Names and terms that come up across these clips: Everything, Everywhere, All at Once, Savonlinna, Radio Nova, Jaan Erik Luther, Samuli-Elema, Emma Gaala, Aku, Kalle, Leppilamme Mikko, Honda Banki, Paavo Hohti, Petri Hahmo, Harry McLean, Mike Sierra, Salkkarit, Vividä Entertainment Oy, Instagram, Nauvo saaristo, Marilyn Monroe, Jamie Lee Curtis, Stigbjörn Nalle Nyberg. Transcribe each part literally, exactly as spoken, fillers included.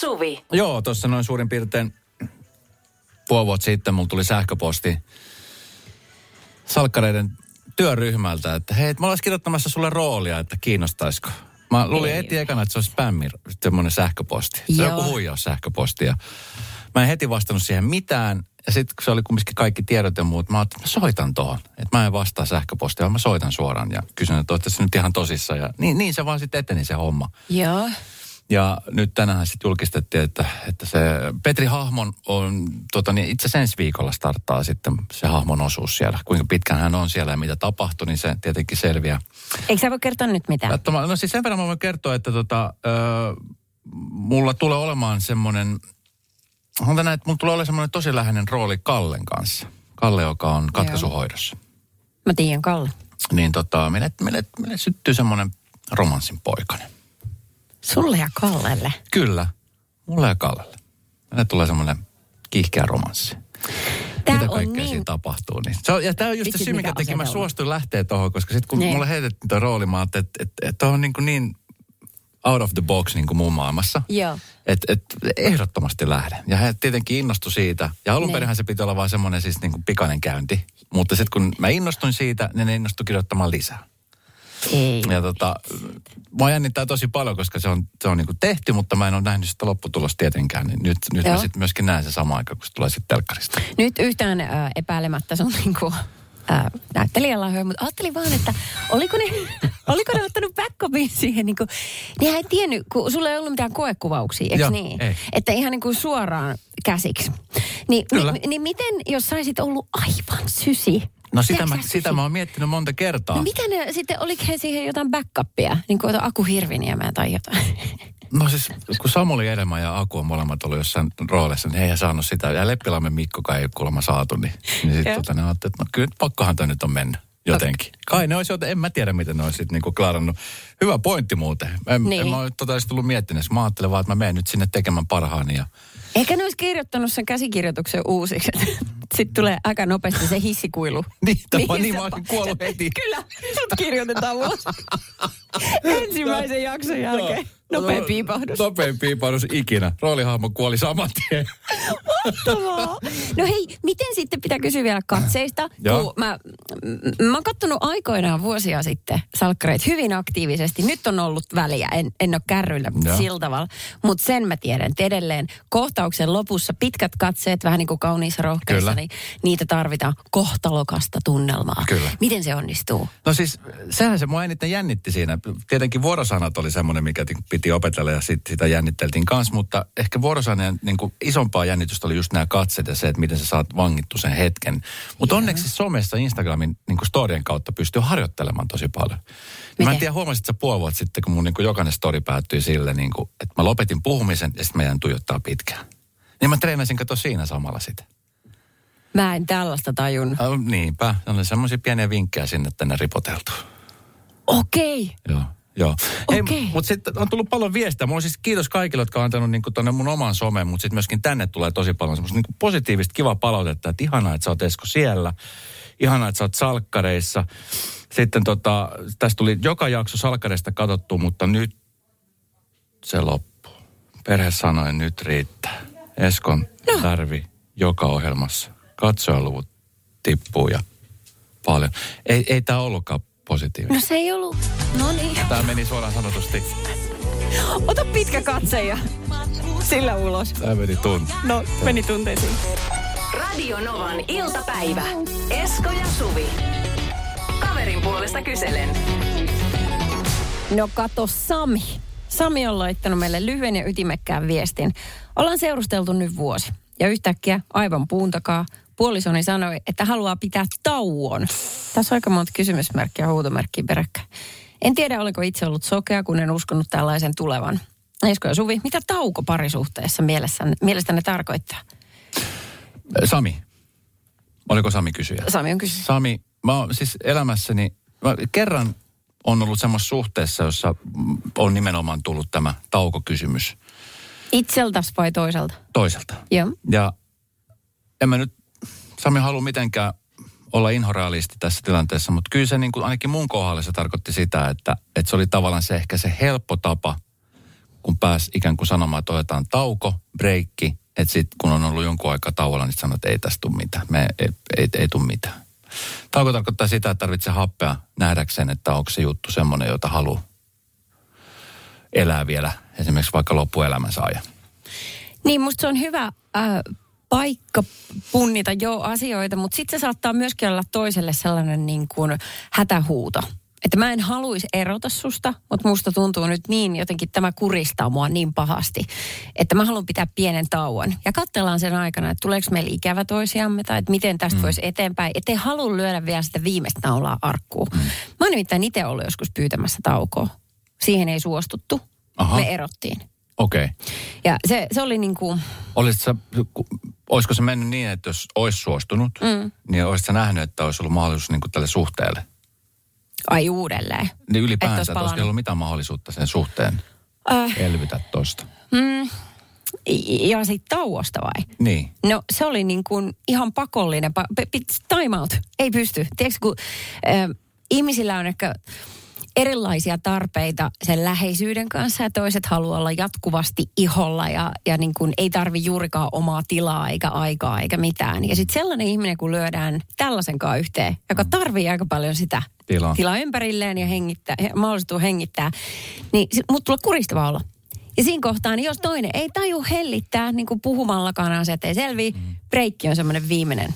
Suvi. Joo, tuossa noin suurin piirtein puoli vuotta sitten mulla tuli sähköposti Salkkareiden työryhmältä, että hei, mä olis kirjoittamassa sulle roolia, että kiinnostaisiko. Mä luulin heti ekana, että se olisi spämmi, semmoinen sähköposti. Se on joku huijaus sähköpostia. Mä en heti vastannut siihen mitään. Ja sitten kun se oli kumminkin kaikki tiedot ja muut, mä ajattelin, että mä soitan tuohon. Että mä en vastaa sähköpostia, vaan mä soitan suoraan. Ja kysyn, että oot tässä nyt ihan tosissaan. Ja niin, niin se vaan sitten eteni se homma. Joo. Ja nyt tänään sitten julkistettiin, että, että se Petri Hahmon on, tota niin itse ensi viikolla starttaa sitten se Hahmon osuus siellä. Kuinka pitkään hän on siellä ja mitä tapahtui, niin se tietenkin selviää. Eikö sä voi kertoa nyt mitään? Mä, no siis sen verran mä voin kertoa, että tota, ö, mulla tulee olemaan semmoinen, onko näin, että mulla tulee olemaan semmoinen tosi läheinen rooli Kallen kanssa. Kalle, joka on katkaisuhoidossa. Joo. Mä tiedän Kalle. Niin tota, meille, meille, meille syttyy semmoinen romanssin poikainen. Sulle ja Kallelle? Kyllä, mulle ja Kallelle. Meille tulee semmoinen kiihkeä romanssi. Tää mitä kaikkea niin... siinä tapahtuu. Niin. Se on, ja tämä on just se syy, mikä teki. Mä suostuin lähteä tuohon, koska sitten kun niin. mulle heitettiin tuo rooli, mä ajattelin, että et, et, et on niin, niin out of the box niin kuin muun maailmassa. Joo. Että et, ehdottomasti lähden. Ja hän tietenkin innostui siitä. Ja alun perinhän se piti olla vaan semmoinen siis niin kuin pikainen käynti. Mutta sitten kun mä innostuin siitä, niin ne innostui kirjoittamaan lisää. Ei. Ja tota, mä jännittää tosi paljon, koska se on, se on niinku tehty, mutta mä en ole nähnyt sitä lopputulosta tietenkään. Niin nyt nyt mä sitten myöskin näen se sama aikaan, kun se tulee sitten telkkarista. Nyt yhtään äh, epäilemättä se on niinku äh, näyttelijälahjoja, mutta ajattelin vaan, että oliko ne, oliko ne ottanut backupin siihen niinku. Nehän ei tiennyt, kun sulla ei ollut mitään koekuvauksia, eikö Joo, niin? Ei. Että ihan niinku suoraan käsiksi. Niin, ni, niin miten, jos saisit ollut aivan sysi? No sitä mä, sitä mä oon miettinyt monta kertaa. No mitä ne sitten, oliko he siihen jotain backupia? Niin kuin Aku Hirviniemää tai jotain. No siis, kun Samuli-Elema ja Aku on molemmat ollut jossain roolissa, niin he ei saanut sitä. Ja Leppilamme Mikko kai ei kuulemma saatu, niin, niin sitten tota, ne ajattelee, että no kyllä pakkohan tämä nyt on mennyt jotenkin. Okay. Kai ne olisi, en mä tiedä miten ne olisi sitten niinku klaarannut. Hyvä pointti muuten. En, niin. en mä ole tota, tullut miettineeksi. Mä ajattelen vaan, että mä menen nyt sinne tekemään parhaani ja... Eikä ne olisi kirjoittanut sen käsikirjoituksen uusiksi. Sitten tulee aika nopeasti se hissikuilu. Niin, tämä on niin, mä oon kuollut heti. Kyllä, sut kirjoitetaan vuosi. Ensimmäisen jakson jälkeen. Nopea piipahdus. Nopea piipahdus ikinä. Roolihahmo kuoli saman tien. Mahtavaa. No hei, miten sitten pitää kysyä vielä katseista? Kun mä, mä oon kattonut aikoinaan vuosia sitten Salkkareita hyvin aktiivisesti. Nyt on ollut väliä, en, en ole kärryillä sillä tavalla. Mutta sen mä tiedän, että edelleen kohtauksen lopussa pitkät katseet, vähän niin kuin kauniissa rohkeissa, niin niitä tarvitaan kohtalokasta tunnelmaa. Kyllä. Miten se onnistuu? No siis, sehän se mua eniten jännitti siinä. Tietenkin vuorosanat oli semmoinen, mikä pitää opetella ja sit sitä jännitteltiin kanssa, mutta ehkä vuorosaneen niin kuin isompaa jännitystä oli just nämä katset ja se, että miten sä saat vangittu sen hetken. Mutta onneksi somessa Instagramin niin kuin storien kautta pystyy harjoittelemaan tosi paljon. Miten? Mä en tiedä, huomasit sä puoli vuotta sitten, kun mun niin kuin jokainen story päättyi sille, niin kuin, että mä lopetin puhumisen ja sitten mä jään tuijottaa pitkään. Niin mä treenasin kato siinä samalla sitä. Mä en tällaista tajun. Äh, niinpä, on semmoisia pieniä vinkkejä sinne tänne ripoteltu. Okei. Okay. Joo. Joo, okay. Mutta sitten on tullut paljon viestejä. Mulla on siis kiitos kaikille, jotka on antanut niinku tuonne mun oman someen, mutta sitten myöskin tänne tulee tosi paljon semmoista niinku positiivista, kivaa palautetta, että ihanaa, että sä oot Esko siellä, ihanaa, että sä oot Salkkareissa. Sitten tota, tässä tuli joka jakso Salkkareista katsottu, mutta nyt se loppuu. Perhe sanoi, nyt riittää. Eskon no. tarvi joka ohjelmassa. Katsojaluvut tippuu ja paljon. Ei, ei tää ollutkaan. No se ei ollut. No niin. Tämä meni suoraan sanotusti. Ota pitkä katse ja sillä ulos. Tämä meni tunti. No, Tämä. meni tunteisiin. Radio Novan iltapäivä. Esko ja Suvi. Kaverin puolesta kyselen. No kato Sami. Sami on laittanut meille lyhyen ja ytimekkään viestin. Ollaan seurusteltu nyt vuosi. Ja yhtäkkiä aivan puun takaa. Puolisoni sanoi, että haluaa pitää tauon. Tässä on aika monta kysymysmerkkiä ja huutomerkkiä peräkkäin. En tiedä, oliko itse ollut sokea, kun en uskonut tällaisen tulevan. Esko ja Suvi, mitä tauko parisuhteessa mielessänne, mielestänne tarkoittaa? Sami. Oliko Sami kysyjä? Sami on kysyjä. Sami, mä oon siis elämässäni, mä kerran on ollut semmoisessa suhteessa, jossa on nimenomaan tullut tämä taukokysymys. Itseltäs vai toiselta? Toiselta. Joo. Ja en mä nyt Sami haluaa mitenkään olla inhorealisti tässä tilanteessa, mutta kyllä se niin kuin ainakin mun kohdalla se tarkoitti sitä, että, että se oli tavallaan se ehkä se helppo tapa kun pääsi ikään kuin sanomaan, että otetaan tauko, breikki, että sitten kun on ollut jonkun aikaa tauolla, niin sanoo, että ei tästä tule mitään, me ei, ei, ei tule mitään. Tauko tarkoittaa sitä, että tarvitsee happea nähdäkseen, että onko se juttu semmoinen, jota haluaa elää vielä, esimerkiksi vaikka loppuelämänsä ajan. Niin, musta se on hyvä äh, paikka punnita jo asioita, mutta sitten se saattaa myöskin olla toiselle sellainen niin kuin hätähuuto. Että mä en haluaisi erota susta, mutta musta tuntuu nyt niin, jotenkin tämä kuristaa mua niin pahasti, että mä haluan pitää pienen tauon. Ja katsellaan sen aikana, että tuleeko meillä ikävä toisiamme tai että miten tästä mm. voisi eteenpäin. Että ei halua lyödä vielä sitä viimeistä naulaa arkkuun. Mm. Mä oon nimittäin itse ollut joskus pyytämässä taukoa. Siihen ei suostuttu. Aha. Me erottiin. Okei. Okay. Ja se, se oli niin kuin... Olisitko, olisiko se mennyt niin, että jos olisi suostunut, mm. niin olisitko nähnyt, että olisi ollut mahdollisuus niin kuin tälle suhteelle? Ai uudelleen. Niin ylipäänsä, että olisiko ollut mitään mahdollisuutta sen suhteen äh. elvytä tosta. Mm. Ja siitä tauosta vai? Niin. No se oli niin kuin ihan pakollinen. Time out. Ei pysty. Tiedätkö, kun äh, ihmisillä on ehkä... erilaisia tarpeita sen läheisyyden kanssa ja toiset haluaa olla jatkuvasti iholla ja, ja niin kuin ei tarvi juurikaan omaa tilaa eikä aikaa eikä mitään. Ja sitten sellainen ihminen, kun lyödään tällaisenkaan yhteen, joka tarvii aika paljon sitä tilaa, tilaa ympärilleen ja hengittää, mahdollisuus hengittää, niin mut tulee kuristava olla. Ja siinä kohtaa, niin jos toinen ei taju hellittää niin kuin puhumallakaan asiat ei selviä, mm. breikki on semmoinen viimeinen.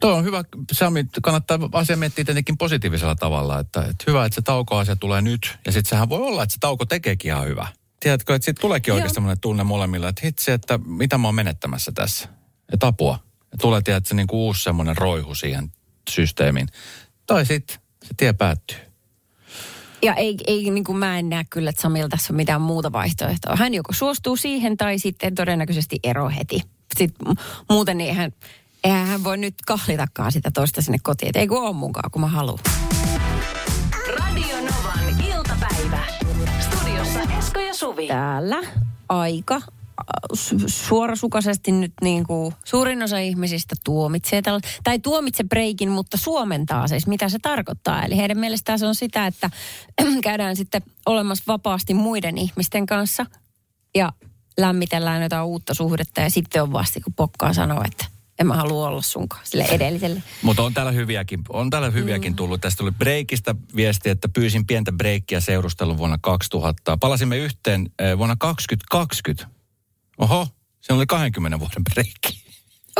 Tuo on hyvä, Sami, kannattaa asia miettiä tietenkin positiivisella tavalla, että, että hyvä, että se taukoasia tulee nyt. Ja sitten sehän voi olla, että se tauko tekeekin ihan hyvä. Tiedätkö, että siitä tuleekin oikeasti sellainen tunne molemmilla, että hitsi, että mitä mä oon menettämässä tässä. Että apua. Ja tulee, tiedätkö, niin kuin uusi semmoinen roihu siihen systeemiin. Tai sitten se tie päättyy. Ja ei, ei niin kuin mä en näe kyllä, että Samilla tässä on mitään muuta vaihtoehtoa. Hän joko suostuu siihen tai sitten todennäköisesti ero heti. Sitten muuten niin hän... Eihän hän voi nyt kahlitakaan sitä toista sinne kotiin, et ei kun oo munkaan, kun mä haluun. Radio Novan iltapäivä. Studiossa Esko ja Suvi. Täällä aika su- suorasukaisesti nyt niin kuin suurin osa ihmisistä tuomitsee tällä, tai tuomitse breikin, mutta suomentaa siis, mitä se tarkoittaa. Eli heidän mielestään se on sitä, että käydään sitten olemassa vapaasti muiden ihmisten kanssa ja lämmitellään jotain uutta suhdetta ja sitten on vasta, kun pokkaa sanoo, että en mä halua olla sunkaan sille edelliselle. Mutta on täällä hyviäkin, on täällä hyviäkin tullut. Tästä tuli breikistä viesti, että pyysin pientä breikkiä seurustelun vuonna kaksituhatta. Palasimme yhteen vuonna kaksituhattakaksikymmentä. Oho, se oli kaksikymmentä vuoden breikki.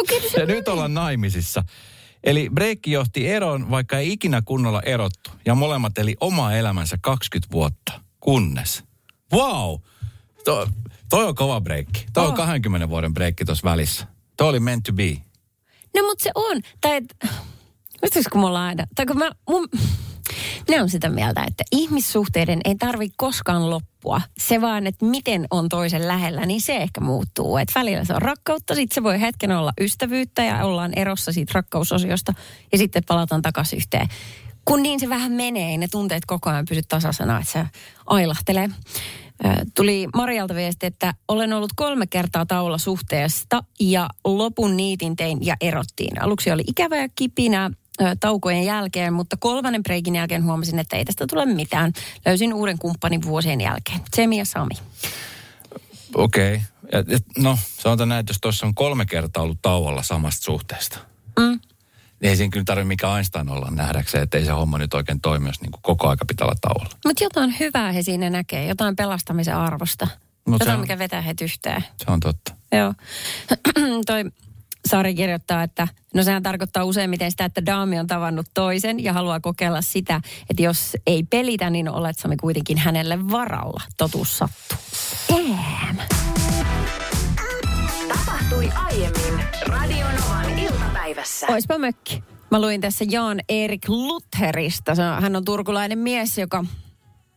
Okay, no ja nyt ollaan naimisissa. Eli breikki johti eroon, vaikka ei ikinä kunnolla erottu. Ja molemmat eli omaa elämänsä kaksikymmentä vuotta, kunnes. Wow! To, toi on kova breikki. Toi oh. on kaksikymmentä vuoden breikki tuossa välissä. Toi oli meant to be. No mut se on. Tai et, muistatko kun me ollaan aina, tai kun mä, mun, ne on sitä mieltä, että ihmissuhteiden ei tarvitse koskaan loppua. Se vaan, että miten on toisen lähellä, niin se ehkä muuttuu. Että välillä se on rakkautta, sitten se voi hetken olla ystävyyttä ja ollaan erossa siitä rakkausosiosta ja sitten palataan takaisin yhteen. Kun niin se vähän menee, ne tunteet koko ajan pysy tasasana, että se ailahtelee. Tuli Marialta viesti, että olen ollut kolme kertaa tauolla suhteesta ja lopun niitin tein ja erottiin. Aluksi oli ikävä ja kipinä taukojen jälkeen, mutta kolmannen breikin jälkeen huomasin, että ei tästä tule mitään. Löysin uuden kumppanin vuosien jälkeen. Jamie ja Sami. Okei. Okay. No, sanotaan näin, että jos tuossa on kolme kertaa ollut tauolla samasta suhteesta. Mm. Ei siinä kyllä tarvitse mikä Einstein olla nähdäkseen, että ei se homma nyt oikein toimi, jos niin kuin koko aika pitää olla tauolla. Mutta jotain hyvää he siinä näkee, jotain pelastamisen arvosta. Mut jotain, on, mikä vetää heitä yhteen. Se on totta. Joo. Toi Sari kirjoittaa, että no sehän tarkoittaa useimmiten sitä, että daami on tavannut toisen ja haluaa kokeilla sitä, että jos ei pelitä, niin olet Sami kuitenkin hänelle varalla. Totuus sattuu. Eem. Tapahtui aiemmin Radio Novan iltapäivässä. Oispa mökki. Mä luin tässä Jaan Erik Lutherista. Hän on turkulainen mies, joka...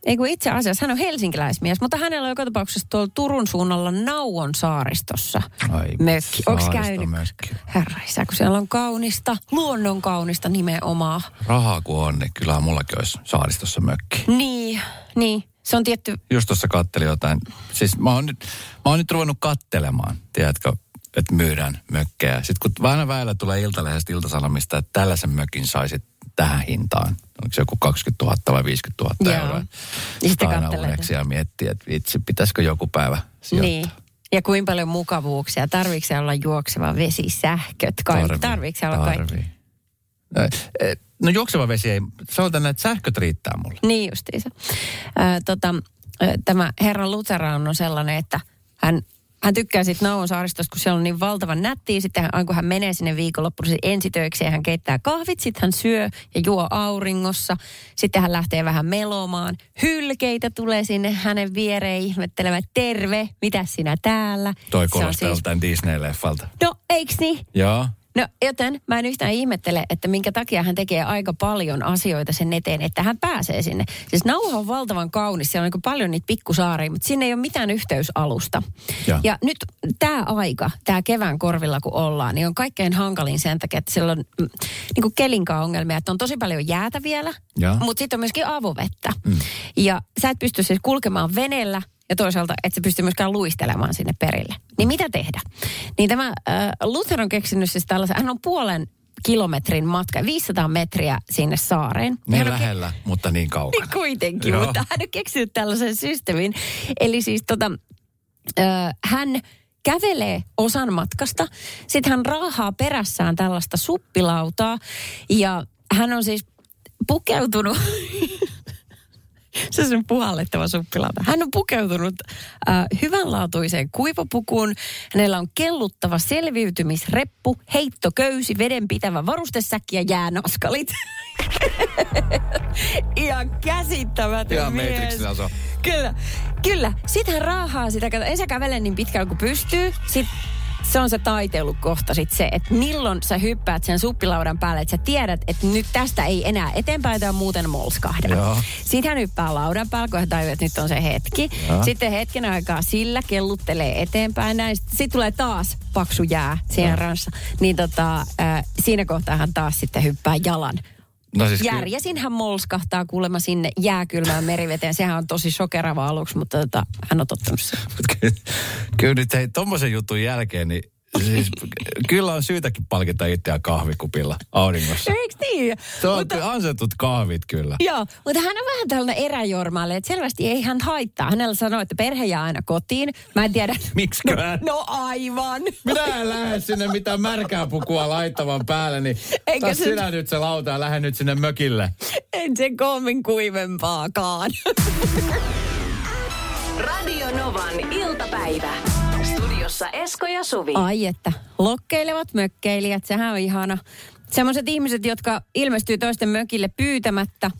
Ei kun itse asiassa, hän on helsinkiläismies, mutta hänellä on joka tapauksessa tuolla Turun suunnalla Nauvon saaristossa Ai, mökki. Onks käynyt? Mökki. Herra isä, kun siellä on kaunista, luonnon kaunista nimenomaan. Rahaa kun on, niin kyllähän mullakin olisi saaristossa mökki. Niin, niin. Se on tietty... Just tuossa kattelin jotain. Siis mä oon nyt, mä oon nyt ruvennut kattelemaan, tiedätkö, että myydään mökkejä. Sitten kun vähän väillä tulee Iltalehdistä Iltasanomista, että tällaisen mökin saisit tähän hintaan. Onko se joku kaksikymmentätuhatta vai viisikymmentätuhatta Joo. euroa? Ja sitten aina uneksi ja miettii, että vitsi, pitäisikö joku päivä sijoittaa. Niin. Ja kuinka paljon mukavuuksia? Tarviiko se olla juokseva vesi, sähköt? Tarvii, tarviiko se olla kaikki? No juokseva vesi ei, sanotaan, että sähköt riittää mulle. Niin justiinsa. Äh, tota, äh, tämä herra Lutheran on sellainen, että hän... Hän tykkää sitten Nauvon saaristosta, kun siellä on niin valtavan nättiä. Sitten hän, kun hän menee sinne viikonloppuun ensitöiksi ja hän keittää kahvit, sitten hän syö ja juo auringossa. Sitten hän lähtee vähän melomaan. Hylkeitä tulee sinne hänen viereen ihmettelemään, terve, mitä sinä täällä? Toi kuulostaa joltain siis... Disney-leffalta. No, eiks niin? Joo. No, joten mä en yhtään ihmettele, että minkä takia hän tekee aika paljon asioita sen eteen, että hän pääsee sinne. Siis Nauha on valtavan kaunis, siellä on niin paljon niitä pikkusaaria, mutta sinne ei ole mitään yhteysalusta. Ja, ja nyt tämä aika, tämä kevään korvilla kun ollaan, niin on kaikkein hankalin sen takia, että siellä on niin kuin kelinkaan ongelmia, että on tosi paljon jäätä vielä, ja. Mutta sitten on myöskin avovettä. Mm. Ja sä et pysty siis kulkemaan veneellä. Ja toisaalta, et se pysty myöskään luistelemaan sinne perille. Niin mitä tehdä? Niin tämä äh, Luther on keksinyt siis tällaisen, hän on puolen kilometrin matka, viisisataa metriä sinne saareen. Niin lähellä, ke- mutta niin kaukana. Niin kuitenkin, joo. Mutta hän on keksinyt tällaisen systeemin. Eli siis tota, äh, hän kävelee osan matkasta, sitten hän raahaa perässään tällaista suppilautaa. Ja hän on siis pukeutunut... Se on puhallettava suppilauta. Hän on pukeutunut äh, hyvänlaatuiseen kuivapukuun. Hänellä on kelluttava selviytymisreppu, heittoköysi, vedenpitävä varustesäkki ja jäänaskalit. Ihan käsittämätön ja mies. Kyllä, kyllä. Sitten hän raahaa sitä. Kato, ei sä kävele niin pitkällä kuin pystyy. Sitten se on se taiteilukohta sitten se, että milloin sä hyppäät sen suppilaudan päälle, että sä tiedät, että nyt tästä ei enää eteenpäin tai muuten molskahdella. Sitten hän hyppää laudan päälle, kun hän tajuu, että nyt on se hetki. Joo. Sitten hetken aikaa sillä kelluttelee eteenpäin näin. Sitten tulee taas paksu jää siihen ranssa. Niin tota, äh, siinä kohtaa hän taas sitten hyppää jalan. No siis järjesin hän molskahtaa kuulemma sinne jääkylmään meriveteen. Sehän on tosi shokerava aluksi, mutta tota, hän on tottunut sen. Kyllä nyt hei, tommoisen jutun jälkeen, niin siis, kyllä on syytäkin palkita itseään kahvikupilla auringossa. Eikö niin? Se on mutta, ansaitut kahvit kyllä. Joo, mutta hän on vähän tällainen eräjormaalle, että selvästi ei hän haittaa. Hänellä sanoo, että perhe jää aina kotiin. Mä en tiedä. Miksiköhän? No, no aivan. Minä en lähde sinne mitään märkää pukua laittavan päälle, niin eikä taas se... sinä nyt se lauta ja lähde nyt sinne mökille. En se koomin kuivempaakaan. Radio Novan iltapäivä. Jossa Esko ja Suvi. Ai että, lokkeilevat mökkeilijät, sehän on ihana. Sellaiset ihmiset, jotka ilmestyy toisten mökille pyytämättä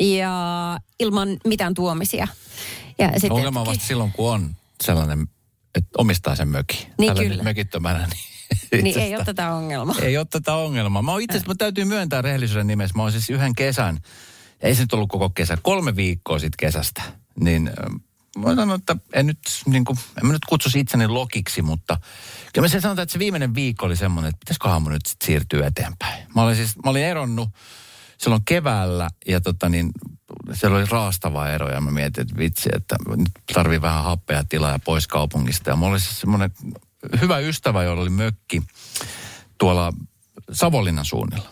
ja ilman mitään tuomisia. Ja sit ongelma on vasta silloin, kun on sellainen, että omistaa sen mökin. Niin tällainen kyllä. Mökittömänä. Niin, niin ei ole tätä ongelmaa. Ei ole tätä ongelmaa. Mä oon itse asiassa, mä täytyy myöntää rehellisyyden nimessä, mä oon siis yhden kesän, ei se nyt ollut koko kesä, kolme viikkoa sitten kesästä, niin... Mä sanon, että en nyt, niin kuin, en mä nyt kutsuisi itseni lokiksi, mutta kyllä mä sen sanotaan, että se viimeinen viikko oli semmoinen, että pitäisiköhän mun nyt sitten siirtyä eteenpäin. Mä olin siis, mä olin eronnut silloin keväällä ja tota niin, siellä oli raastava ero ja mä mietin, että vitsi, että nyt tarvii vähän happea tilaa ja pois kaupungista. Ja mä olin siis semmoinen hyvä ystävä, jolla oli mökki tuolla Savonlinnan suunnilla.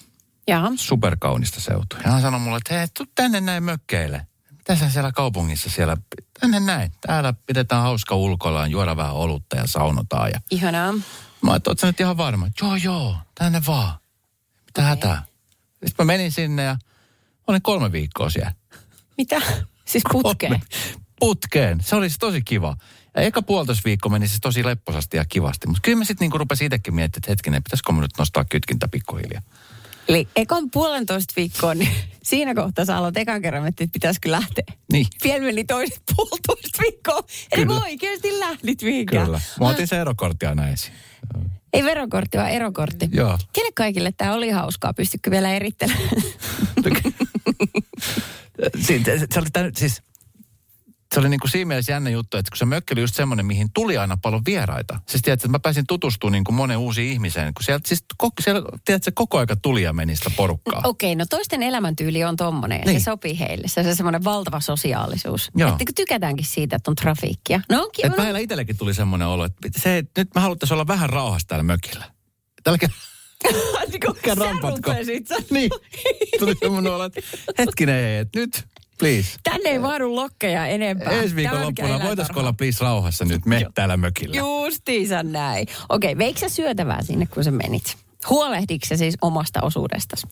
Jaha. Superkaunista seutua. Ja hän sanoi mulle, että hei, tuu tänne näin mökkeille. Tässä siellä kaupungissa siellä, tänne näin. Täällä pidetään hauska ulkoillaan, juoda vähän olutta ja saunotaan. Ja... Ihanaa. Mä oon, että oot sä nyt ihan varma? Joo, joo, tänne vaan. Mitä okay. hätää? Sitten mä menin sinne ja olin kolme viikkoa siellä. Mitä? Siis putkeen? Kolme. Putkeen. Se oli siis tosi kiva. Ja eka puolitoista viikkoa meni siis tosi lepposasti ja kivasti. Mutta kyllä mä sitten niinku rupesin itsekin miettimään, että hetkinen, pitäisikö mun nyt nostaa kytkintä pikkuhiljaa. Eli ekan puolentoista viikkoon, niin siinä kohtaa sä aloit ekan kerran, että pitäisikö lähteä. Niin. Pieni meni toiset puolitoista viikkoa, eli kun oikeasti lähdit mihinkään. Kyllä. Mä otin se erokortti aina ensin. Ei verokortti, vaan erokortti. Joo. Kelle kaikille tää oli hauskaa? Pystytkö vielä erittelemään? se oli tämän, siis... Se oli niin kuin siinä mielessä jännä juttu, että kun se mökki oli just semmoinen, mihin tuli aina paljon vieraita. Siis tiedätkö, että mä pääsin tutustumaan niin kuin monen uusiin ihmiseen. Kun sieltä, siis, koko, siellä, tiedätkö, koko aika tuli ja meni sitä porukkaa. Okei, okay, no toisten elämäntyyli on tommoinen ja niin. Se sopii heille. Se on semmoinen valtava sosiaalisuus. Joo. Että tykätäänkin siitä, että on trafiikkia. No onkin. Että meillä itselläkin tuli semmoinen olo, että se, nyt me haluttaisiin olla vähän rauhassa täällä mökillä. Tälläkin... Sä rupesit sanoa. Niin. Tuli semmoinen olla, että hetkinen, nyt, please. Tänne ei vaadu lokkeja enempää. Ensi viikon loppuna voitaisiko olla please rauhassa nyt me täällä mökillä. Justiinsa näin. Okei, veikö sä syötävää sinne, kun sä menit? Huolehditko sä siis omasta osuudestasi?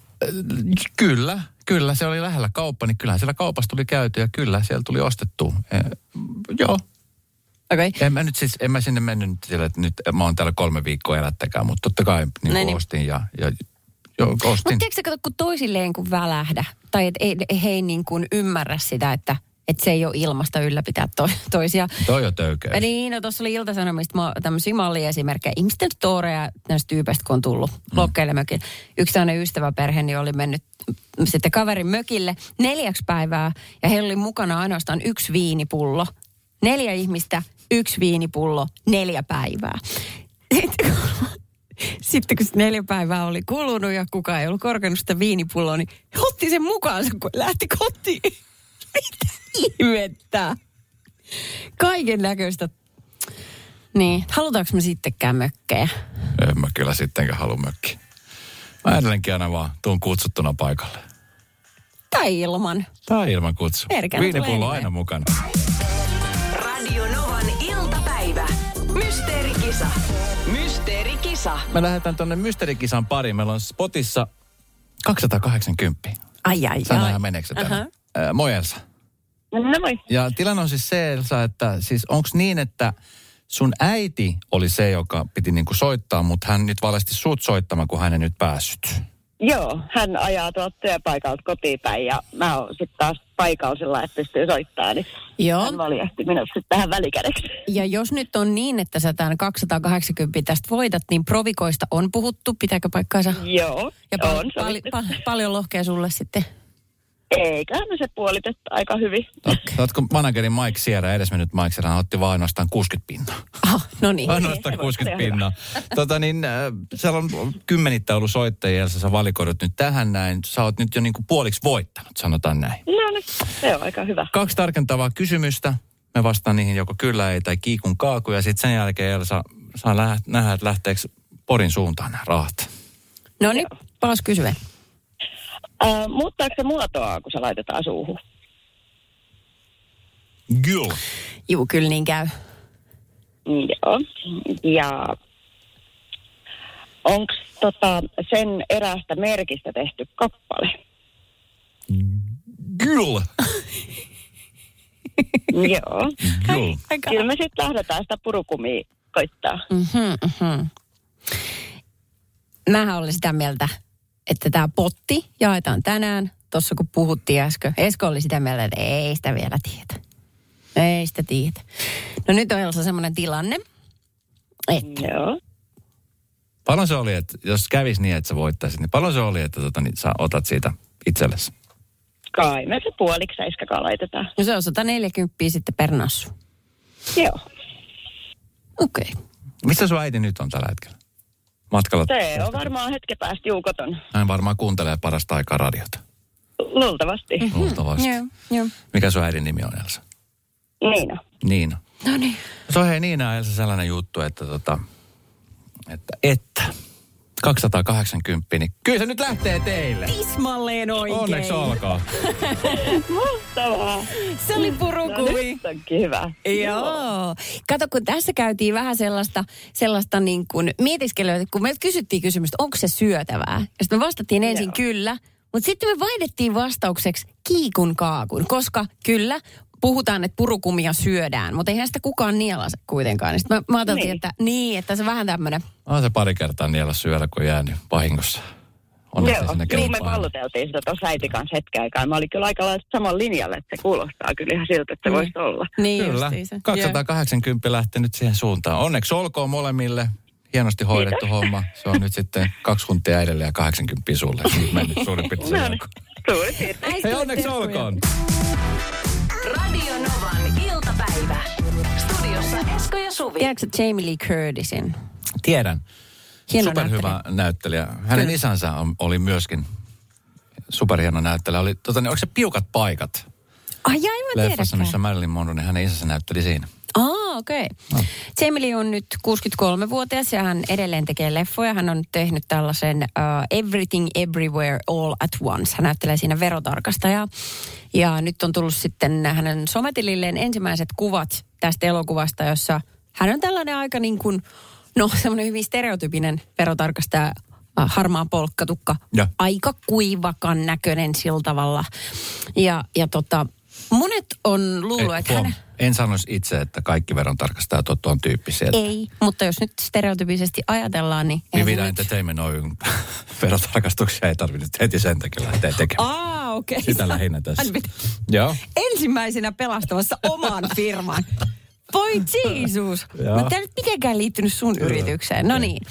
Kyllä, kyllä. Se oli lähellä kauppa, niin kyllähän siellä kaupassa tuli käyty ja kyllä siellä tuli ostettu. E, joo. Okay. En mä nyt siis, en mä sinne mennyt sille, että nyt mä oon täällä kolme viikkoa elättäkään, mutta totta kai niin kuin ostin ja, ja joo, ostin. Mutta tiedätkö sä, kato, kun toisilleen kun välähdä, tai et ei, ei niin kuin ymmärrä sitä, että et se ei ole ilmasta ylläpitää to, toisia. Toi on töykeys. Niin, no tuossa oli Ilta-Sanomista ma, tämmöisiä malliesimerkkejä. Ihmisten storeja näistä tyypeistä, kun on tullut mm. lokkeille mökille. Yksi tämmöinen ystäväperhe niin oli mennyt sitten kaverin mökille neljäksi päivää, ja heillä oli mukana ainoastaan yksi viinipullo. Neljä ihmistä, yksi viinipullo, neljä päivää. Sitten kun, sitten kun neljä päivää oli kulunut ja kukaan ei ollut korkannut sitä viinipulloa, niin otti sen mukaansa, kun lähti kotiin. Mitä ihmettä? Kaiken näköistä. Niin, halutaanko me sittenkään mökkejä? En mä kyllä sittenkään halua mökkiä. Mä edelleenkin aina vaan tuun kutsuttuna paikalle. Tai ilman. Tai ilman kutsu. Viinipullo aina mukana. Mysteerikisa. Mysteerikisa. Me lähdetään tuonne mysteerikisan pariin. Meillä on Spotissa kaksisataakahdeksankymmentä. Ai, ai, Sano, ai. Meneekö se tänne? Uh-huh. Äh, moi Elsa. No moi. Ja tilanne on siis se, Elsa, että siis onko niin, että sun äiti oli se, joka piti niinku soittaa, mutta hän nyt valesti sut soittamaan, kun hän ei nyt päässyt. Joo, hän ajaa tuolta työpaikalta kotiin päin ja mä oon sitten taas paikausilla, että pystyy soittamaan, niin joo. Hän valjasti minut sitten tähän välikädeksi. Ja jos nyt on niin, että sä tämän kaksisataakahdeksankymmentä tästä voitat, niin provikoista on puhuttu, pitääkö paikkaansa? Joo, ja pal- on pal- pal- paljon lohkea sulle sitten? Eiköhän me se puolitettu aika hyvin. Oletko managerin Mike Sierra, edesmennyt Mike Sierra, hän otti vaan ainoastaan kuusikymmentä pinnaa. Oh, no niin. Ainoastaan kuusikymmentä pinnaa. Tota niin, siellä on kymmenittäin ollut soittajia, Elsa, sä valikoidut nyt tähän näin. Sä oot nyt jo niin kuin puoliksi voittanut, sanotaan näin. No niin, se on aika hyvä. Kaksi tarkentavaa kysymystä. Me vastaan niihin joko kyllä ei tai kiikun kaaku. Ja sitten sen jälkeen, Elsa, saa läht- nähdä, että lähteekö Porin suuntaan nämä rahat. No niin, palas kysyä. Äh, muuttaako se muotoa, kun se laitetaan suuhun? Joo. Joo, kyllä niin käy. Joo. Ja onko tota sen eräästä merkistä tehty kappale? Kyllä. Joo. Kyllä me sitten lähdetään sitä purukumia koittaa. Mm-hmm, mm-hmm. Mähän olin sitä mieltä, että tämä potti jaetaan tänään, tuossa kun puhuttiin äsken. Esko oli sitä mieltä, että ei sitä vielä tiedä. Ei sitä tiedä. No nyt on Elsa semmoinen tilanne, että... Joo. Paljon se oli, että jos kävisi niin, että sä voittaisit, niin paljon se oli, että tota, niin sä otat siitä itsellesi? Kai me se puoliksi seiskakaan laitetaan. No se on sata neljäkymmentä sitten per nassu. Joo. Okei. Okay. Missä sun äiti nyt on tällä hetkellä? Matkalla. Se on varmaan hetken päästä juukoton. Hän varmaan kuuntelee parasta aikaa radiota. Luultavasti. Mm-hmm. Luultavasti. Joo, joo. Mikä sun äidin nimi on, Elsa? Niina. Niina. No niin. Se on hei Niina, Elsa, sellainen juttu, että tota, että, että kaksisataakahdeksankymmentä, niin kyllä se nyt lähtee teille. Tismalleen oikein. Onneksi olkaa. Mahtavaa. Se oli purukumi. No, nyt hyvä. Joo. Kato, kun tässä käytiin vähän sellaista, sellaista niin kuin mietiskelyä, että kun meiltä kysyttiin kysymystä, onko se syötävää? Ja sitten me vastattiin ensin Joo. kyllä, mutta sitten me vaihdettiin vastaukseksi kiikun kaakun, koska kyllä puhutaan, että purukumia syödään, mutta eihän sitä kukaan nielase kuitenkaan. Sitten mä, mä ajattelin, niin. että niin, että se vähän tämmöinen. On se pari kertaa nielas syödä, kun jäänyt vahingossa. Onneksi sinne kelpaa. Niin me palloteltiin sitä tuossa äiti kanssa hetken aikaa. Mä olin kyllä aika lailla saman linjalla, että se kuulostaa kyllä ihan siltä, että se mm. voisi olla. Niin kyllä, justiinsa. kaksisataakahdeksankymmentä lähtenyt siihen suuntaan. Onneksi olkoon molemmille. Hienosti hoidettu Mitä? homma. Se on nyt sitten kaksi kuntia äidelle ja kahdeksankymmentä sulle. Nyt mennyt suurin piirtein. No, niin. Hei, onneksi olkoon. Radio Novan iltapäivä. Studiossa Esko ja Suvi. Tiedätkö Jamie Lee Curtisin? Tiedän. Hieno superhyvä näyttelijä. näyttelijä. Hänen Kyllä. isänsä on, oli myöskin superhieno näyttelijä. Oli, tota, niin, onko se Piukat paikat? Ai, en mä tiedäkään. Leffassa, missä Marilyn Monroe, niin hänen isänsä näytteli siinä. Aa, Okei. Okay. Jamie Lee on nyt kuusikymmentäkolmevuotias ja hän edelleen tekee leffoja. Hän on tehnyt tällaisen uh, Everything, Everywhere, All at Once. Hän näyttelee siinä verotarkastajaa. Ja nyt on tullut sitten hänen sometililleen ensimmäiset kuvat tästä elokuvasta, jossa hän on tällainen aika niin kuin, no semmoinen hyvin stereotypinen verotarkastaja. Harmaa polkkatukka. Ja. Aika kuivakan näköinen sillä tavalla. Ja, ja tota, monet on luullut, että hän... En sanoisi itse, että kaikki verontarkastajat on tuon tyyppisiä. Että... Ei, mutta jos nyt stereotypisesti ajatellaan, niin... Vividä Entertainment Oyn verotarkastuksia ei tarvitse heti sen takia lähteä tekemään. Aa, okei. Okay. Sitä lähinnä tässä. Pitä... Joo. Ensimmäisenä pelastamassa oman firman. Voi Jeesus! Mutta tämä ei mitenkään liittynyt sun yritykseen. No niin.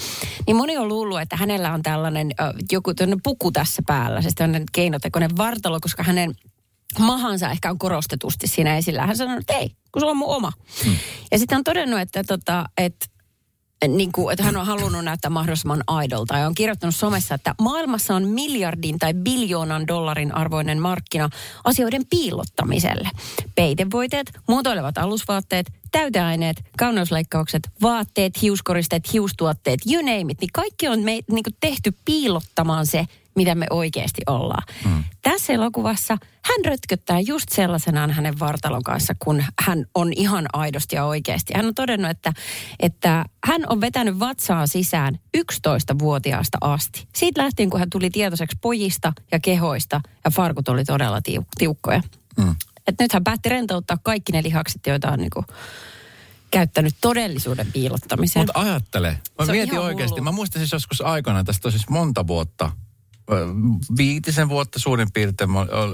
Niin moni on luullut, että hänellä on tällainen joku puku tässä päällä, se tämmöinen keinotekoinen vartalo, koska hänen mahansa ehkä on korostetusti siinä esillä. Hän sanoi, että ei, kun se on mun oma. Hmm. Ja sitten on todennut, että, tota, että, niin kuin, että hän on halunnut näyttää mahdollisimman aidolta. Ja on kirjoittanut somessa, että maailmassa on miljardin tai biljoonan dollarin arvoinen markkina asioiden piilottamiselle. Peitevoiteet, muotoilevat alusvaatteet, täyteaineet, kauneusleikkaukset, vaatteet, hiuskoristeet, hiustuotteet, you name it, niin kaikki on me, niin kuin tehty piilottamaan se, mitä me oikeasti ollaan. Mm. Tässä elokuvassa hän rötköttää just sellaisenaan hänen vartalon kanssa, kun hän on ihan aidosti ja oikeasti. Hän on todennut, että, että hän on vetänyt vatsaa sisään yksitoistavuotiaasta asti. Siitä lähtien, kun hän tuli tietoiseksi pojista ja kehoista, ja farkut oli todella tiuk- tiukkoja. Mm. Että nyt hän päätti rentouttaa kaikki ne lihakset, joita on niinku käyttänyt todellisuuden piilottamiseen. Mutta ajattele, mä mietin oikeasti. Hullu. Mä muistan siis joskus aikana, tästä on siis monta vuotta, viitisen vuotta suurin piirtein,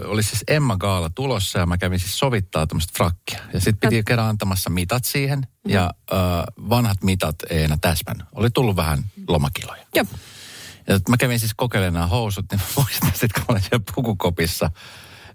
oli siis Emma Gaala tulossa ja mä kävin siis sovittaa tämmöistä frakkia. Ja sit piti kerran antamassa mitat siihen mm-hmm. ja uh, vanhat mitat ei enää täsmän. Oli tullut vähän lomakiloja. Joo. Ja mä kävin siis kokeilemaan housut, niin mä muistan sit, kun mä olin siellä pukukopissa,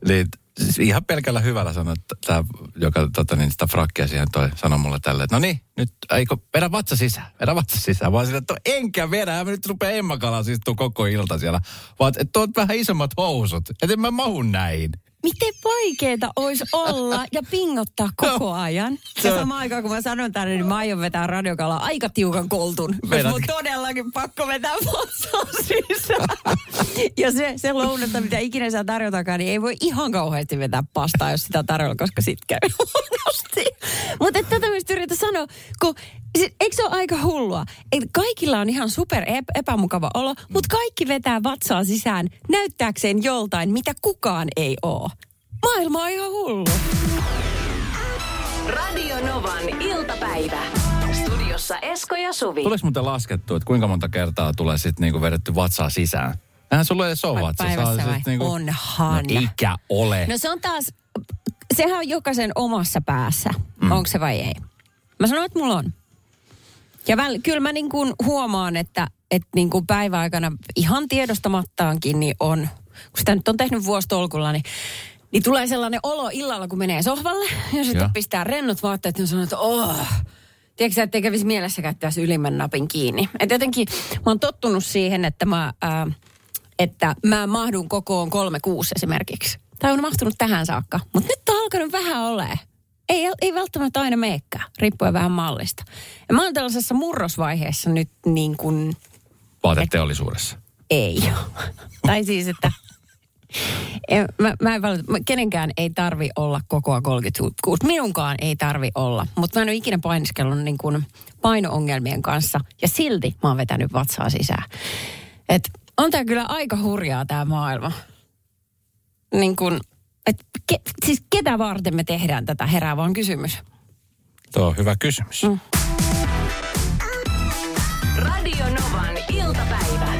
niin siis ihan pelkällä hyvällä sanoi, että tämä, joka tota, niin sitä frakkia siihen toi, sanoi mulle tälleen, että no niin, nyt eikö, vedä vatsa sisään, vedä vatsa sisään. Vaan sille, että enkä vedä, mä nyt rupean Emma Galaan siis tuu koko ilta siellä. Vaan että tuot vähän isommat housut, että en mä mahu näin. Miten vaikeeta olisi olla ja pingottaa koko ajan. Ja samaan aikaan, kun mä sanon tänne, niin mä aion vetää radiokalaa aika tiukan koltun. Jos mun todellakin pakko vetää vatsaa sisään. Ja se, se lounetta, mitä ikinä saa tarjotakaan, niin ei voi ihan kauheasti vetää pastaa, jos sitä tarjolla, koska sit käy huonosti. Mutta tätä myös yritän sanoa, kun... Eikö se ole aika hullua? Et kaikilla on ihan super epämukava olo, mutta kaikki vetää vatsaa sisään näyttääkseen joltain, mitä kukaan ei oo. Maailma on ihan hullu. Radio Novan iltapäivä. Studiossa Esko ja Suvi. Tuleeko muuten laskettua, että kuinka monta kertaa tulee sitten niinku vedetty vatsaa sisään? Nähän sulla ei ole vatsaa. Päivässä vai? Niinku... Onhan. No, ikä ole. No se on taas, sehän on jokaisen omassa päässä. Mm. Onko se vai ei? Mä sanon, että mulla on. Ja väl, kyllä mä niin kuin huomaan, että, että niin kuin päiväaikana ihan tiedostamattaankin niin on, kun sitä nyt on tehnyt vuositolkulla, niin, niin tulee sellainen olo illalla, kun menee sohvalle ja sitten ja. pistää rennot vaatteet ja sanoo, että oh, tiedätkö sä, ettei kävisi mielessäkään tässä ylimmän napin kiinni. Että jotenkin mä oon tottunut siihen, että mä, ää, että mä mahdun kokoon kolme kuusi esimerkiksi. Tai on mahtunut tähän saakka, mutta nyt on alkanut vähän olemaan. Ei, ei välttämättä aina meekään, riippuen vähän mallista. Ja mä oon tällaisessa murrosvaiheessa nyt niin kuin... Vaateteollisuudessa? Ei ole. Tai siis, että... En, mä, mä en valita, kenenkään ei tarvi olla kokoa kolmekymmentäkuusi. Minunkaan ei tarvi olla. Mutta mä en ole ikinä painiskellut niin kuin paino-ongelmien kanssa. Ja silti mä oon vetänyt vatsaa sisään. Et on tää kyllä aika hurjaa tää maailma. Niin kuin... Et ke, siis ketä varten me tehdään tätä, herää vaan kysymys. Tuo on hyvä kysymys. Mm. Radio Novan iltapäivä.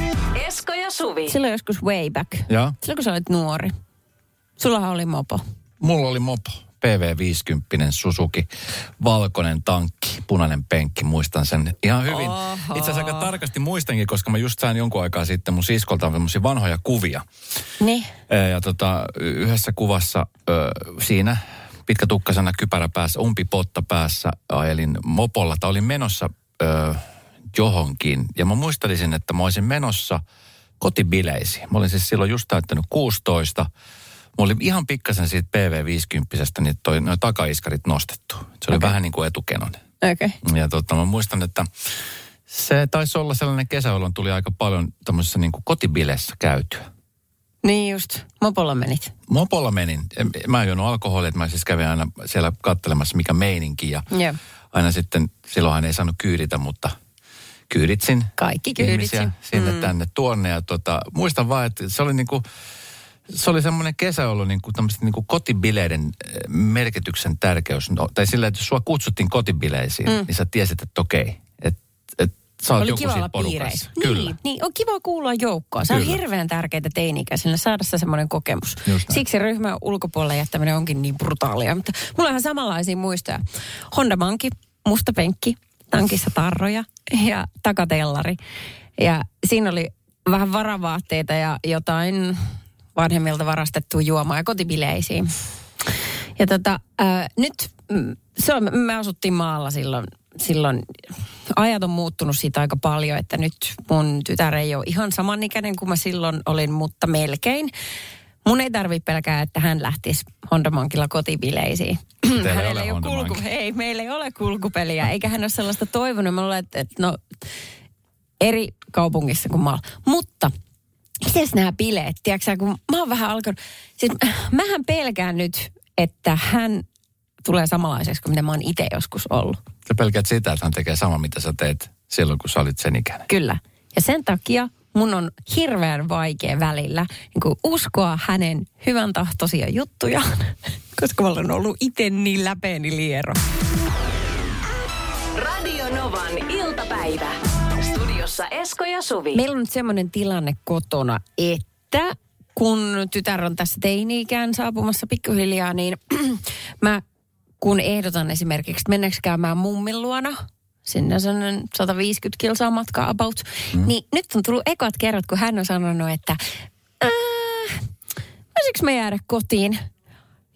Esko ja Suvi. Silloin joskus way back. Ja? Silloin kun sä olit nuori. Sullahan oli mopo. Mulla oli mopo. P V viisikymmentä-Suzuki. Valkoinen tankki, punainen penkki. Muistan sen ihan hyvin. Oho. Itse asiassa aika tarkasti muistankin, koska mä just sain jonkun aikaa sitten mun siskolta tämmöisiä vanhoja kuvia. Niin. Ja tota, yhdessä kuvassa ö, siinä pitkätukkasena kypärä päässä, umpipotta päässä ajelin mopolla. Tai olin menossa ö, johonkin. Ja mä muistelisin, että mä olisin menossa kotibileisiin. Mä olin siis silloin just täyttänyt kuusitoista. Mä olin ihan pikkasen siitä P V viisikymmentä-sestä, niin toi, noi takaiskarit nostettu. Se oli okay. Vähän niin kuin etukenonen. Okay. Ja tota, mä muistan, että se taisi olla sellainen kesä, jolloin tuli aika paljon tämmöisessä niin kuin kotibileissä käytyä. Niin just. Mopolla menit. Mopolla menin. Mä en juonut alkoholia, että mä siis kävin aina siellä katselemassa mikä meininki. Ja yeah. aina sitten, silloinhan ei saanut kyyditä, mutta kyyditsin. Kaikki kyyditsin. Sinne mm. tänne tuonne. Ja tota, muistan vaan, että se oli niinku, se oli semmoinen kesä, jolloin niinku tämmöiset niinku kotibileiden merkityksen tärkeys. No, tai sillä, että jos sua kutsuttiin kotibileisiin, mm. niin sä tiesit, että okei. Että et, sä olet joku siitä porukassa. Niin, niin, on kiva kuulla joukkoa. Se on hirveän tärkeää teini-ikäisillä saada se semmoinen kokemus. Siksi ryhmän ulkopuolella jättäminen onkin niin brutaalia. Mutta mulla on ihan samanlaisia muistoja. Honda Banki, musta penkki, tankissa tarroja ja takatellari. Ja siinä oli vähän varavaatteita ja jotain vanhemmilta varastettua juomaa ja kotibileisiin. Ja tota, äh, nyt se on, me asuttiin maalla silloin. Silloin ajat on muuttunut siitä aika paljon, että nyt mun tytär ei ole ihan samanikäinen kuin mä silloin olin, mutta melkein. Mun ei tarvitse pelkää, että hän lähtisi Honda Bankilla kotibileisiin. Hänellä ei ole kulku, ei, meillä ei ole kulkupeliä, eikä hän ole sellaista toivonut. Mä luulen, että, että no, eri kaupungissa kuin maalla. Mutta mites nämä bileet, tiedätkö, kun mä oon vähän alkanut, siis mähän pelkään nyt, että hän tulee samanlaiseksi kuin mitä mä oon itse joskus ollut. Sä pelkäät sitä, että hän tekee sama, mitä sä teet silloin, kun sä olit sen ikäinen. Kyllä. Ja sen takia mun on hirveän vaikea välillä niin kuin uskoa hänen hyvän tahtoisia juttujaan, koska mä olen ollut itse niin läpeeni liero. Radio Novan iltapäivä. Studiossa Esko ja Suvi. Meillä on nyt semmoinen tilanne kotona, että kun tytär on tässä teini-ikään saapumassa pikkuhiljaa, niin mä kun ehdotan esimerkiksi, että mennäänkö käymään mummin luona, sinne sellainen sata viisikymmentä kilsaa matkaa about, mm. niin nyt on tullut ekat kerrat, kun hän on sanonut, että voisiko me jäädä kotiin,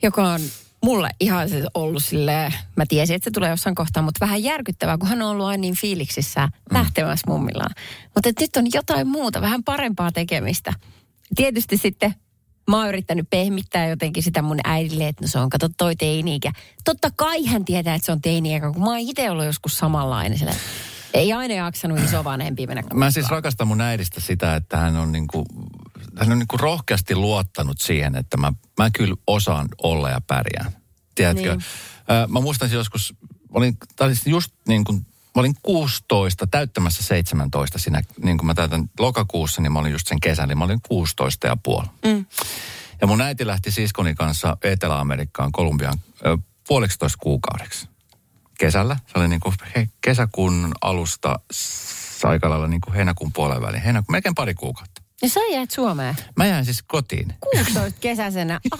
joka on mulle ihan ollut silleen, mä tiesin, että se tulee jossain kohtaa, mutta vähän järkyttävää, kun hän on ollut aina niin fiiliksissä lähtemässä mm. mummillaan. Mutta nyt on jotain muuta, vähän parempaa tekemistä. Tietysti sitten mä oon yrittänyt pehmittää jotenkin sitä mun äidille, että no se on, kato toi teini-ikä. Totta kai hän tietää, että se on teini-ikä, kun mä oon itse ollut joskus samanlainen. Sillä ei aina jaksanut isovanhempia mennä. Mä siis rakastan mun äidistä sitä, että hän on niinku, hän on niinku rohkeasti luottanut siihen, että mä, mä kyllä osaan olla ja pärjään. Tiedätkö? Niin. Mä muistan joskus, olin, siis just niin kuin, mä olin kuusitoista, täyttämässä seitsemäntoista siinä, niin kuin mä täytän lokakuussa, niin mä olin just sen kesän, niin mä olin kuusitoista ja puoli. Mm. Ja mun äiti lähti siskoni kanssa Etelä-Amerikkaan, Kolumbiaan, puoleksitoista kuukaudeksi kesällä. Se oli niin kuin kesäkuun alusta aika lailla niin kuin heinäkuun puolen väliin, heinäkuun, melkein pari kuukautta. Ja sä jäät Suomeen? Mä jäin siis kotiin. kuusitoista kesäisenä. Oh.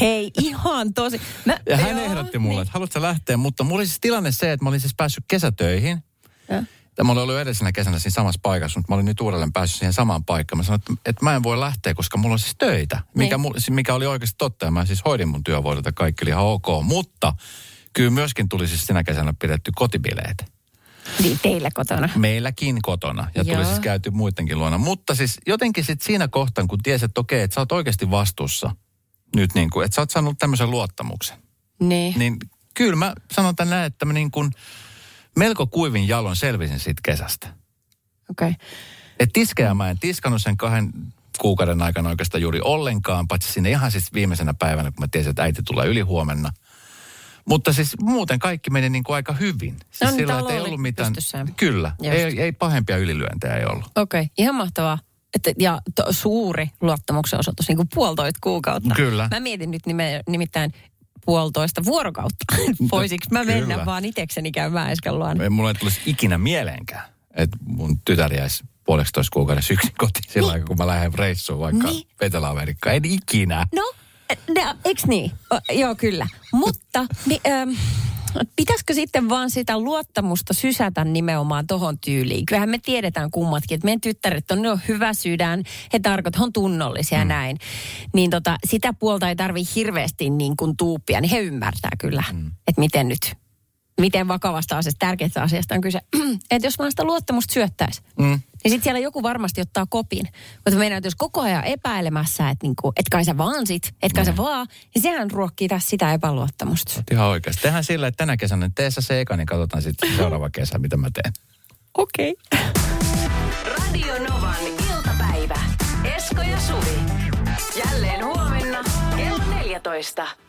Hei, ihan tosi. Mä, ja hän joo, ehdotti mulle, niin. että haluatko lähteä, mutta mulla oli siis tilanne se, että mä olin siis päässyt kesätöihin. Ja, ja mä olin ollut edellisenä kesänä siinä samassa paikassa, mutta mä olin nyt uudelleen päässyt siihen samaan paikkaan. Mä sanoin, että, että mä en voi lähteä, koska mulla on siis töitä, mikä, mulla, mikä oli oikeasti totta. Ja mä siis hoidin mun työvuodelta, kaikki oli ihan ok. Mutta kyllä myöskin tuli siis sinä kesänä pidetty kotibileet. Niin, teillä kotona. Meilläkin kotona. Ja joo. tuli siis käyty muidenkin luona. Mutta siis jotenkin sit siinä kohtaan, kun tiesit, että okei, että sä oot oikeasti vastuussa. Nyt niin kuin, että sä oot saanut tämmöisen luottamuksen. Niin. Niin kyllä mä sanon tänään, että mä niin kuin melko kuivin jalon selvisin siitä kesästä. Okei. Okay. Että tiskejä mä en tiskannut sen kahden kuukauden aikana oikeastaan juuri ollenkaan, paitsi sinne ihan siis viimeisenä päivänä, kun mä tiesin, että äiti tulee yli huomenna. Mutta siis muuten kaikki meni niin kuin aika hyvin. Siis no, sillä, ei ollut mitään. Pystyssään. Kyllä. Ei, ei pahempia ylilyöntejä ei ollut. Okei. Okay. Ihan mahtavaa. Että, ja to, suuri luottamuksen osoitus, niin kuin puolitoista kuukautta. Kyllä. Mä mietin nyt nime, nimittäin puolitoista vuorokautta. Voisiksi mä mennä kyllä. vaan itekseni käymään äsken luona. Mulla ei tulisi ikinä mieleenkään, että mun tytär jäisi puoleksitoista kuukaudessa yksin kotiin sillä aikaa, kun mä lähden reissuun vaikka niin. Etelä-Amerikkaan. En ikinä. No, no eiks niin? O, joo, kyllä. Mutta ni, ähm, pitäisikö sitten vaan sitä luottamusta sysätä nimenomaan tohon tyyliin? Kyllähän me tiedetään kummatkin, että meidän tyttäret on, ne on hyvä sydän, he tarkoitat, on tunnollisia mm. näin. Niin tota, sitä puolta ei tarvitse hirveästi niin kuin tuuppia, niin he ymmärtää kyllä, mm. että miten nyt miten vakavasta asiasta, tärkeästä asiasta on kyse. Että jos vaan sitä luottamusta syöttäisi, mm. niin sitten siellä joku varmasti ottaa kopin. Mutta meidän jos koko ajan epäilemässä, että niinku, et kai sä vaan sit, et kai sä vaan, niin sehän ruokkii tässä sitä epäluottamusta. Oot ihan oikeasti. Tehdään sillä, että tänä kesänä tee sä se eka, niin katsotaan sitten seuraava kesä, mitä mä teen. Okei. Okay. Radio Novan iltapäivä. Esko ja Suvi. Jälleen huomenna kello neljätoista.